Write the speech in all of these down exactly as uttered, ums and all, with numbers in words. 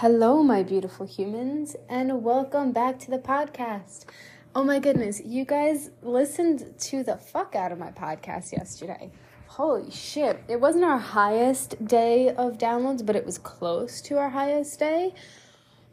Hello, my beautiful humans, and welcome back to the podcast. Oh my goodness, you guys listened to the fuck out of my podcast yesterday. Holy shit. It wasn't our highest day of downloads, but it was close to our highest day.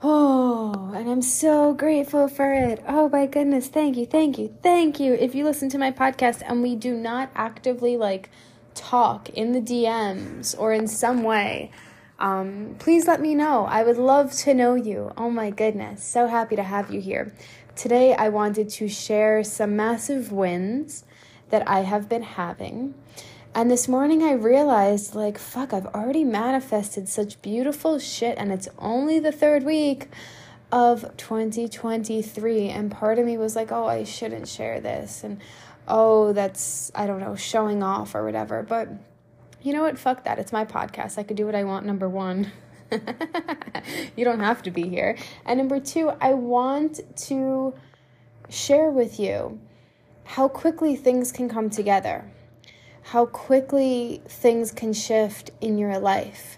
Oh, and I'm so grateful for it. Oh my goodness, thank you, thank you, thank you. If you listen to my podcast and we do not actively, like, talk in the D Ms or in some way, Um, please let me know. I would love to know you. Oh my goodness. So happy to have you here. Today, I wanted to share some massive wins that I have been having. And this morning I realized, like, fuck, I've already manifested such beautiful shit, and it's only the third week of twenty twenty-three. And part of me was like, oh, I shouldn't share this. And oh, that's, I don't know, showing off or whatever. But you know what? Fuck that. It's my podcast. I could do what I want, number one. You don't have to be here. And number two, I want to share with you how quickly things can come together, how quickly things can shift in your life.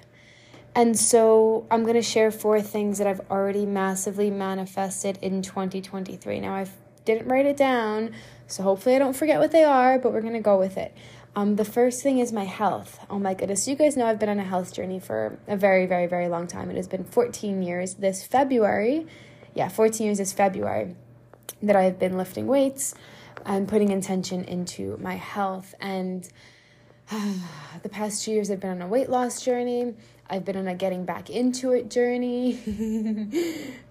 And so I'm going to share four things that I've already massively manifested in twenty twenty-three. Now, I didn't write it down, so hopefully I don't forget what they are, but we're going to go with it. Um, the first thing is my health. Oh my goodness. You guys know I've been on a health journey for a very, very, very long time. It has been fourteen years this February. Yeah, fourteen years this February that I have been lifting weights and putting intention into my health. And uh, the past two years I've been on a weight loss journey. I've been on a getting back into it journey.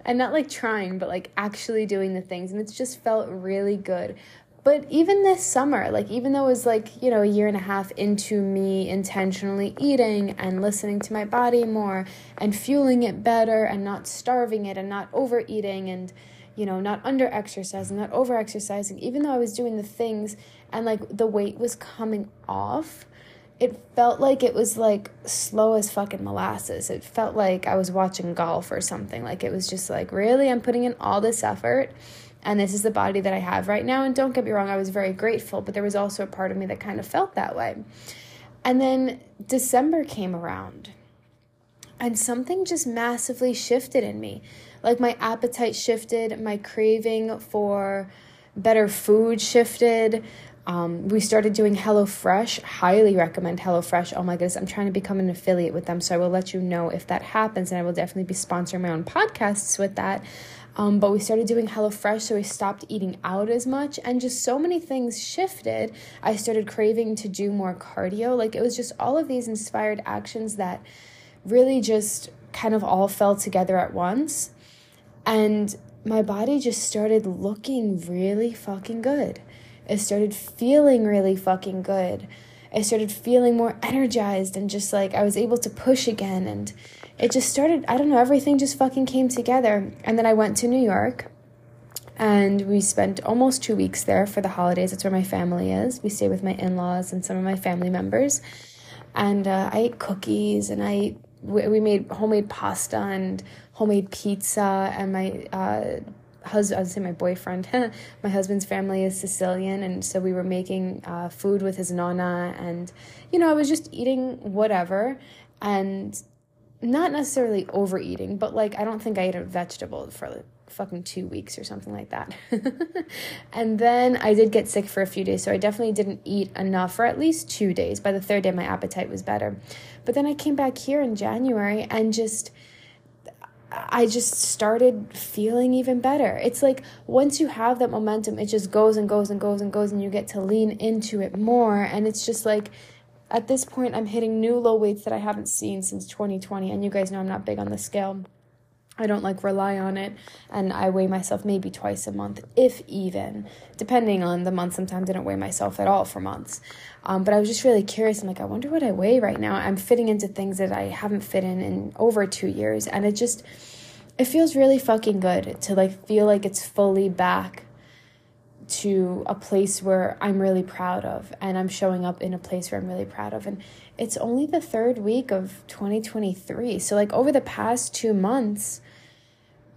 And not like trying, but like actually doing the things. And it's just felt really good. But even this summer, like, even though it was like, you know, a year and a half into me intentionally eating and listening to my body more and fueling it better and not starving it and not overeating and, you know, not under-exercising, not over-exercising, even though I was doing the things and, like, the weight was coming off, it felt like it was, like, slow as fucking molasses. It felt like I was watching golf or something. Like, it was just like, really? I'm putting in all this effort, and this is the body that I have right now. And don't get me wrong, I was very grateful, but there was also a part of me that kind of felt that way. And then December came around, and something just massively shifted in me. Like, my appetite shifted, my craving for better food shifted. Um, we started doing HelloFresh. Highly recommend HelloFresh. Oh my goodness, I'm trying to become an affiliate with them, so I will let you know if that happens, and I will definitely be sponsoring my own podcasts with that. Um, but we started doing HelloFresh, so we stopped eating out as much, and just so many things shifted. I started craving to do more cardio. Like, it was just all of these inspired actions that really just kind of all fell together at once, and my body just started looking really fucking good. It started feeling really fucking good. I started feeling more energized, and just like I was able to push again, and it just started, I don't know, everything just fucking came together. And then I went to New York, and we spent almost two weeks there for the holidays. That's where my family is. We stay with my in-laws and some of my family members, and uh, I ate cookies, and I ate, we made homemade pasta and homemade pizza, and my uh husband, I would say my boyfriend, my husband's family is Sicilian, and so we were making uh, food with his nonna, and, you know, I was just eating whatever, and not necessarily overeating, but, like, I don't think I ate a vegetable for, like, fucking two weeks or something like that. And then I did get sick for a few days, so I definitely didn't eat enough for at least two days. By the third day, my appetite was better. But then I came back here in January, and just... I just started feeling even better. It's like once you have that momentum, it just goes and goes and goes and goes, and you get to lean into it more. And it's just like, at this point, I'm hitting new low weights that I haven't seen since twenty twenty. And you guys know I'm not big on the scale. I don't like rely on it, and I weigh myself maybe twice a month, if even, depending on the month. Sometimes I don't weigh myself at all for months. Um, but I was just really curious. I'm like, I wonder what I weigh right now. I'm fitting into things that I haven't fit in in over two years. And it just, it feels really fucking good to like feel like it's fully back to a place where I'm really proud of, and I'm showing up in a place where I'm really proud of. And it's only the third week of twenty twenty-three. So like over the past two months,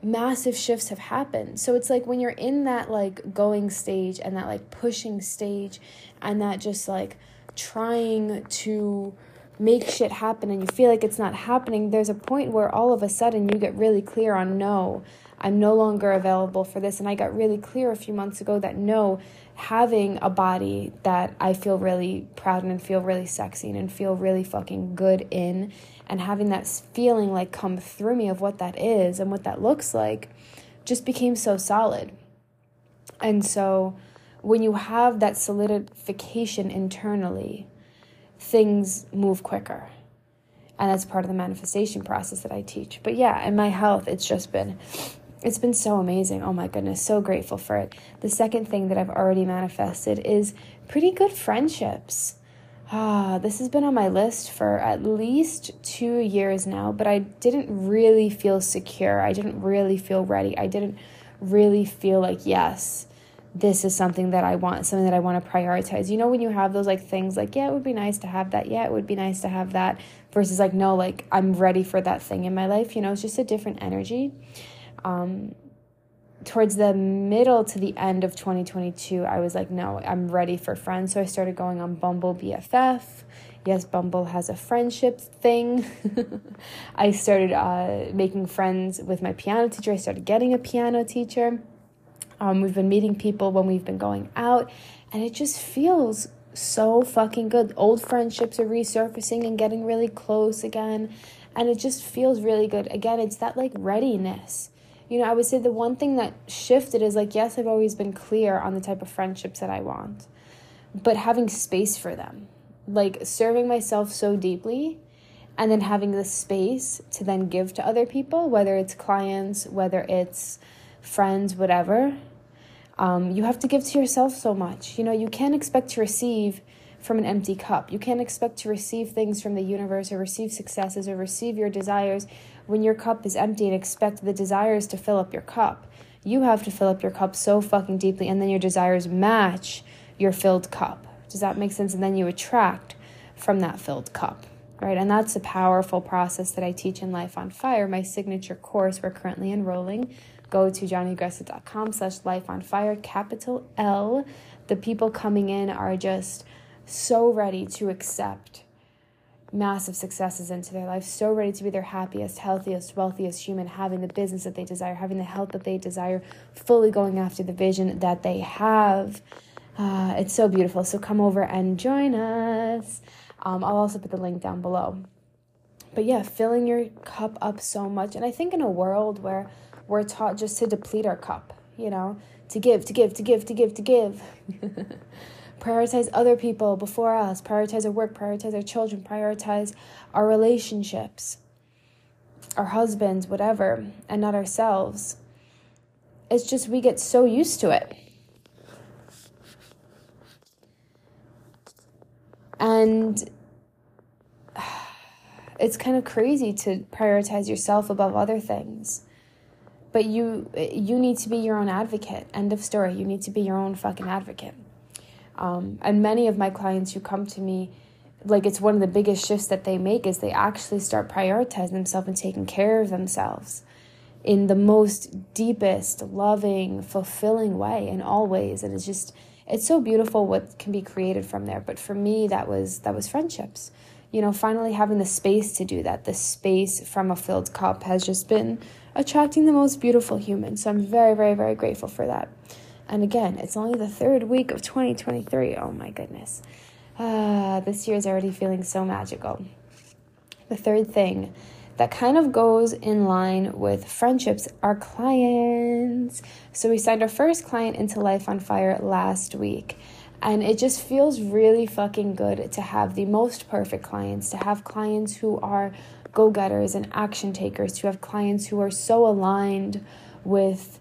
massive shifts have happened. So it's like when you're in that like going stage and that like pushing stage and that just like trying to make shit happen and you feel like it's not happening, there's a point where all of a sudden you get really clear on, no, I'm no longer available for this. And I got really clear a few months ago that no, having a body that I feel really proud in and feel really sexy in and feel really fucking good in, and having that feeling like come through me of what that is and what that looks like, just became so solid. And so when you have that solidification internally, things move quicker. And that's part of the manifestation process that I teach. But yeah, in my health, it's just been, it's been so amazing. Oh my goodness, so grateful for it. The second thing that I've already manifested is pretty good friendships. Ah, this has been on my list for at least two years now, but I didn't really feel secure. I didn't really feel ready. I didn't really feel like, yes, this is something that I want, something that I want to prioritize. You know, when you have those like things like, yeah, it would be nice to have that. Yeah, it would be nice to have that, versus like, no, like I'm ready for that thing in my life. You know, it's just a different energy. Um, towards the middle to the end of twenty twenty-two, I was like, no, I'm ready for friends. So I started going on Bumble B F F. Yes, Bumble has a friendship thing. I started uh, making friends with my piano teacher. I started getting a piano teacher. Um, we've been meeting people when we've been going out, and it just feels so fucking good. Old friendships are resurfacing and getting really close again, and it just feels really good. Again, it's that like readiness. You know, I would say the one thing that shifted is like, yes, I've always been clear on the type of friendships that I want, but having space for them, like serving myself so deeply and then having the space to then give to other people, whether it's clients, whether it's friends, whatever. Um, you have to give to yourself so much. You know, you can't expect to receive from an empty cup. You can't expect to receive things from the universe or receive successes or receive your desires when your cup is empty and expect the desires to fill up your cup. You have to fill up your cup so fucking deeply, and then your desires match your filled cup. Does that make sense? And then you attract from that filled cup, right? And that's a powerful process that I teach in Life on Fire, my signature course. We're currently enrolling. Go to johnny agresta dot com slash life on fire, capital L. The people coming in are just so ready to accept massive successes into their life, so ready to be their happiest, healthiest, wealthiest human, having the business that they desire, having the health that they desire, fully going after the vision that they have. Uh, it's so beautiful. So come over and join us. Um, I'll also put the link down below. But yeah, filling your cup up so much. And I think in a world where we're taught just to deplete our cup, you know, to give, to give, to give, to give, to give. Prioritize other people before us. Prioritize our work. Prioritize our children. Prioritize our relationships, our husbands, whatever, and not ourselves. It's just we get so used to it. And it's kind of crazy to prioritize yourself above other things. But you you need to be your own advocate. End of story. You need to be your own fucking advocate. Um, and many of my clients who come to me, like it's one of the biggest shifts that they make is they actually start prioritizing themselves and taking care of themselves in the most deepest, loving, fulfilling way in all ways. And it's just, it's so beautiful what can be created from there. But for me, that was that was friendships. You know, finally having the space to do that, the space from a filled cup has just been attracting the most beautiful human. So I'm very, very, very grateful for that. And again, it's only the third week of twenty twenty-three. Oh my goodness. Uh, this year is already feeling so magical. The third thing that kind of goes in line with friendships are clients. So we signed our first client into Life on Fire last week. And it just feels really fucking good to have the most perfect clients, to have clients who are go-getters and action takers, to have clients who are so aligned with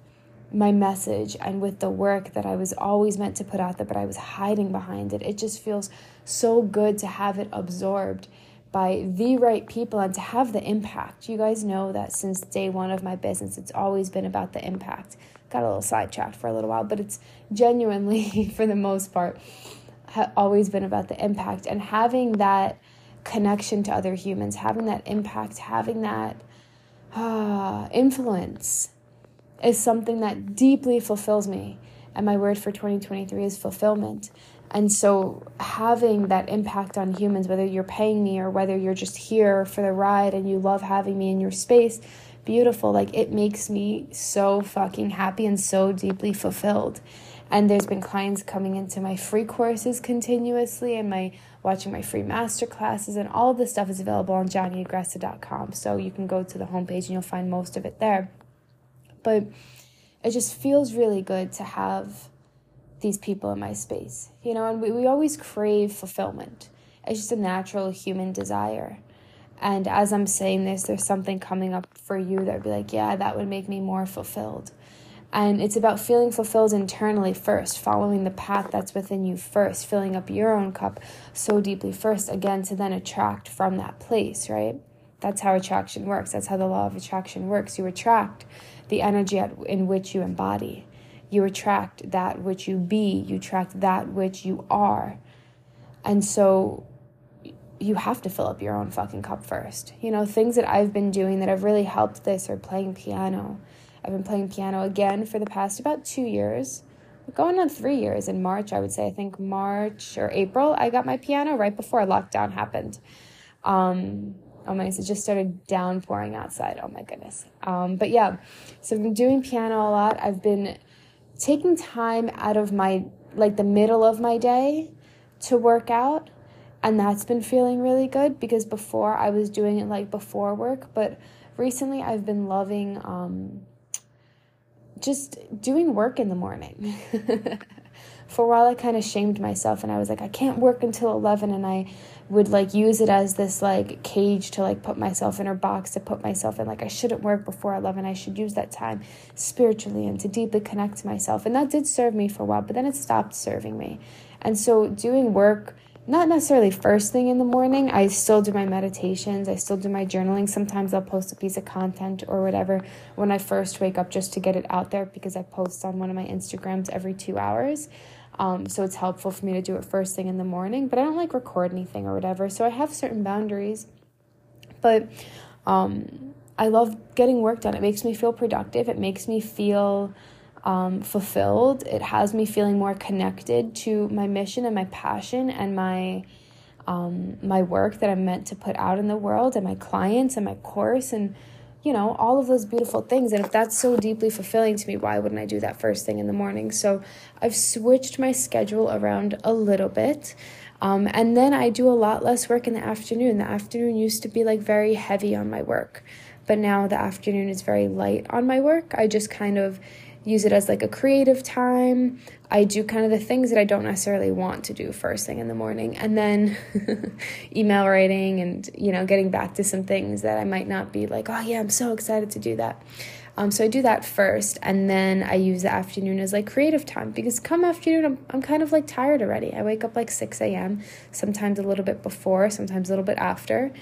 my message and with the work that I was always meant to put out there, but I was hiding behind it. It just feels so good to have it absorbed by the right people and to have the impact. You guys know that since day one of my business, it's always been about the impact. Got a little sidetracked for a little while, but it's genuinely, for the most part, ha- always been about the impact. And having that connection to other humans, having that impact, having that uh, influence is something that deeply fulfills me. And my word for twenty twenty-three is fulfillment. And so having that impact on humans, whether you're paying me or whether you're just here for the ride and you love having me in your space, beautiful. Like, it makes me so fucking happy and so deeply fulfilled. And there's been clients coming into my free courses continuously and my watching my free masterclasses, and all of this stuff is available on Johnny Agresta dot com. So you can go to the homepage and you'll find most of it there. But it just feels really good to have these people in my space, you know, and we, we always crave fulfillment. It's just a natural human desire. And as I'm saying this, there's something coming up for you that would be like, yeah, that would make me more fulfilled. And it's about feeling fulfilled internally first, following the path that's within you first, filling up your own cup so deeply first, again, to then attract from that place, right? That's how attraction works. That's how the law of attraction works. You attract the energy at, in which you embody. You attract that which you be. You attract that which you are. And so you have to fill up your own fucking cup first. You know, things that I've been doing that have really helped this are playing piano. I've been playing piano again for the past about two years. Going on three years in March, I would say. I think March or April, I got my piano right before lockdown happened. Um... Oh my goodness, it just started downpouring outside. Oh my goodness. Um, but yeah, so I've been doing piano a lot. I've been taking time out of my, like the middle of my day to work out. And that's been feeling really good because before I was doing it like before work. But recently I've been loving um, just doing work in the morning. For a while I kind of shamed myself and I was like, I can't work until eleven, and I would like use it as this like cage to like put myself in, or box to put myself in, like I shouldn't work before eleven, I should use that time spiritually and to deeply connect to myself. And that did serve me for a while, but then it stopped serving me. And so doing work, not necessarily first thing in the morning, I still do my meditations, I still do my journaling. Sometimes I'll post a piece of content or whatever when I first wake up just to get it out there, because I post on one of my Instagrams every two hours. Um, so it's helpful for me to do it first thing in the morning, but I don't like record anything or whatever. So I have certain boundaries, but um, I love getting work done. It makes me feel productive. It makes me feel um, fulfilled. It has me feeling more connected to my mission and my passion and my um, my work that I'm meant to put out in the world, and my clients and my course, and you know, all of those beautiful things. And if that's so deeply fulfilling to me, why wouldn't I do that first thing in the morning? So I've switched my schedule around a little bit. Um, and then I do a lot less work in the afternoon. The afternoon used to be like very heavy on my work, but now the afternoon is very light on my work. I just kind of use it as like a creative time. I do kind of the things that I don't necessarily want to do first thing in the morning. And then email writing and, you know, getting back to some things that I might not be like, oh yeah, I'm so excited to do that. Um, so I do that first. And then I use the afternoon as like creative time, because come afternoon, I'm, I'm kind of like tired already. I wake up like six a.m., sometimes a little bit before, sometimes a little bit after.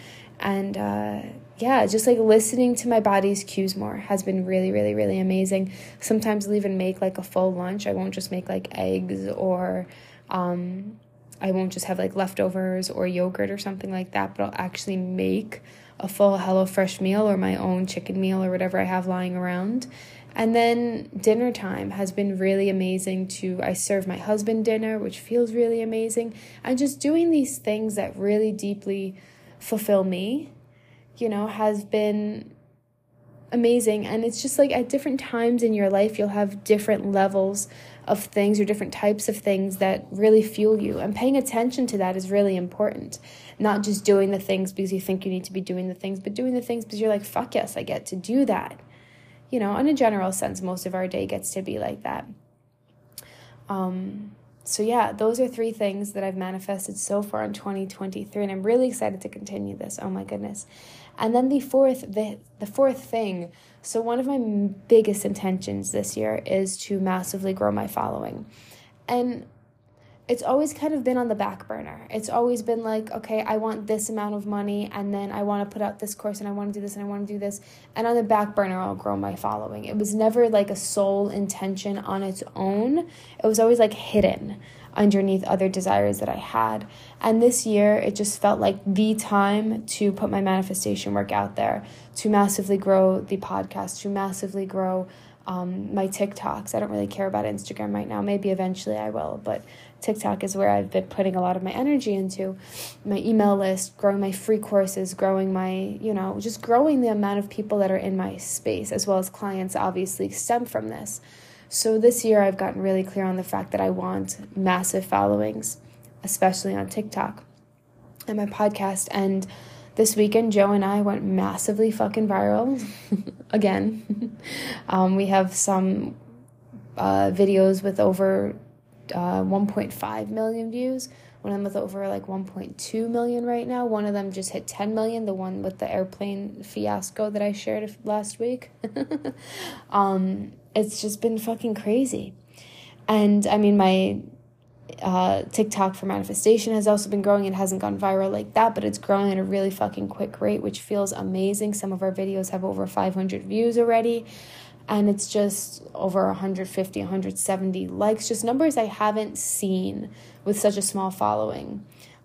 And uh, yeah, just like listening to my body's cues more has been really, really, really amazing. Sometimes I'll even make like a full lunch. I won't just make like eggs, or um, I won't just have like leftovers or yogurt or something like that, but I'll actually make a full HelloFresh meal or my own chicken meal or whatever I have lying around. And then dinner time has been really amazing too. I serve my husband dinner, which feels really amazing. And just doing these things that really deeply fulfill me, you know, has been amazing. And it's just like at different times in your life, you'll have different levels of things or different types of things that really fuel you. And paying attention to that is really important. Not just doing the things because you think you need to be doing the things, but doing the things because you're like, fuck yes, I get to do that. You know, in a general sense, most of our day gets to be like that. Um, So yeah, those are three things that I've manifested so far in twenty twenty-three, and I'm really excited to continue this. Oh my goodness. And then the fourth, the, the fourth thing. So one of my biggest intentions this year is to massively grow my following. And it's always kind of been on the back burner. It's always been like, okay, I want this amount of money, and then I want to put out this course, and I want to do this, and I want to do this. And on the back burner, I'll grow my following. It was never like a sole intention on its own. It was always like hidden underneath other desires that I had. And this year, it just felt like the time to put my manifestation work out there, to massively grow the podcast, to massively grow Um, my TikToks. I don't really care about Instagram right now. Maybe eventually I will, but TikTok is where I've been putting a lot of my energy into. My email list, growing my free courses, growing my, you know, just growing the amount of people that are in my space, as well as clients obviously stem from this. So this year I've gotten really clear on the fact that I want massive followings, especially on TikTok and my podcast. And this weekend, Joe and I went massively fucking viral again. um, we have some uh, videos with over uh, one point five million views. One of them with over like one point two million right now. One of them just hit ten million, the one with the airplane fiasco that I shared last week. um, it's just been fucking crazy. And I mean, my... Uh, TikTok for manifestation has also been growing. It hasn't gone viral like that, but it's growing at a really fucking quick rate, which feels amazing. Some of our videos have over five hundred views already, and it's just over one hundred fifty, one hundred seventy likes, just numbers I haven't seen with such a small following.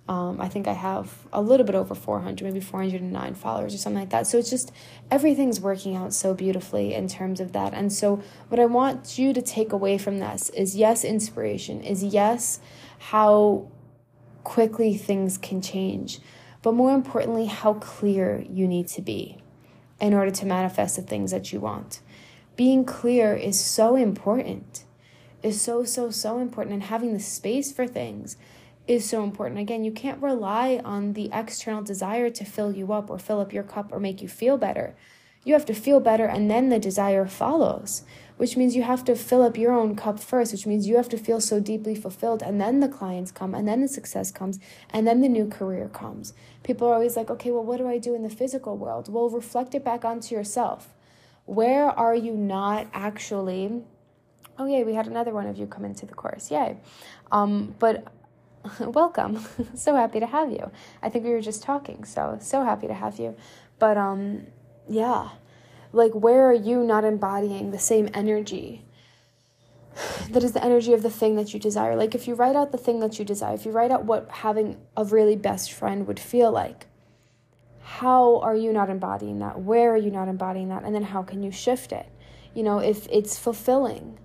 Um, I think I have a little bit over four hundred, maybe four hundred nine followers or something like that. So it's just, everything's working out so beautifully in terms of that. And so what I want you to take away from this is, yes, inspiration, is yes, how quickly things can change, but more importantly, how clear you need to be in order to manifest the things that you want. Being clear is so important, is so, so, so important, and having the space for things is so important. Again, you can't rely on the external desire to fill you up or fill up your cup or make you feel better. You have to feel better, and then the desire follows, which means you have to fill up your own cup first, which means you have to feel so deeply fulfilled, and then the clients come, and then the success comes, and then the new career comes. People are always like, okay, well, what do I do in the physical world? Well, reflect it back onto yourself. Where are you not actually, oh yeah, we had another one of you come into the course, yay. Um, but welcome. So happy to have you. I think we were just talking, so, so happy to have you. But, um, yeah, like, where are you not embodying the same energy that is the energy of the thing that you desire? Like, if you write out the thing that you desire, if you write out what having a really best friend would feel like, how are you not embodying that? Where are you not embodying that? And then how can you shift it? You know, if it's fulfilling,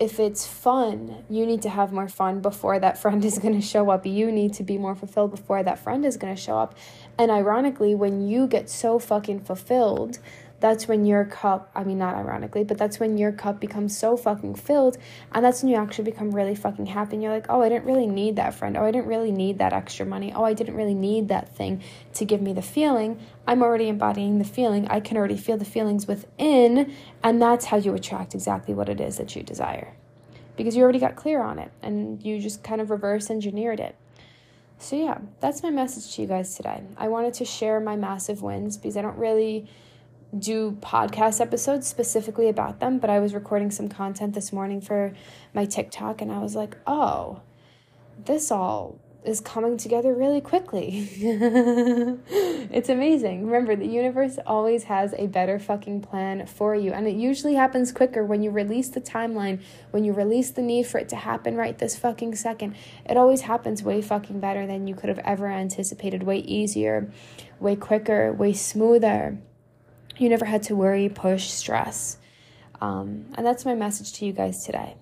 if it's fun, you need to have more fun before that friend is going to show up. You need to be more fulfilled before that friend is going to show up. And ironically, when you get so fucking fulfilled, that's when your cup, I mean, not ironically, but that's when your cup becomes so fucking filled. And that's when you actually become really fucking happy. And you're like, oh, I didn't really need that friend. Oh, I didn't really need that extra money. Oh, I didn't really need that thing to give me the feeling. I'm already embodying the feeling. I can already feel the feelings within. And that's how you attract exactly what it is that you desire, because you already got clear on it and you just kind of reverse engineered it. So yeah, that's my message to you guys today. I wanted to share my massive wins, because I don't really do podcast episodes specifically about them, but I was recording some content this morning for my TikTok, and I was like, oh, this all is coming together really quickly. It's amazing. Remember, the universe always has a better fucking plan for you, and it usually happens quicker when you release the timeline, when you release the need for it to happen right this fucking second. It always happens way fucking better than you could have ever anticipated, way easier, way quicker, way smoother. You never had to worry, push, stress. Um, and that's my message to you guys today.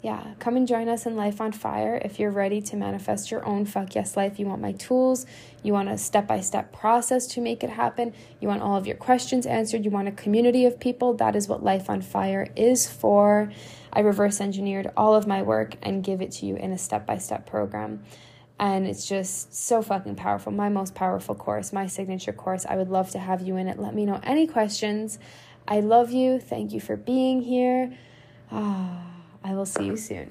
Yeah, come and join us in Life on Fire if you're ready to manifest your own fuck yes life. You want my tools. You want a step-by-step process to make it happen. You want all of your questions answered. You want a community of people. That is what Life on Fire is for. I reverse engineered all of my work and give it to you in a step-by-step program. And it's just so fucking powerful. My most powerful course, my signature course. I would love to have you in it. Let me know any questions. I love you. Thank you for being here. Ah, I will see you soon.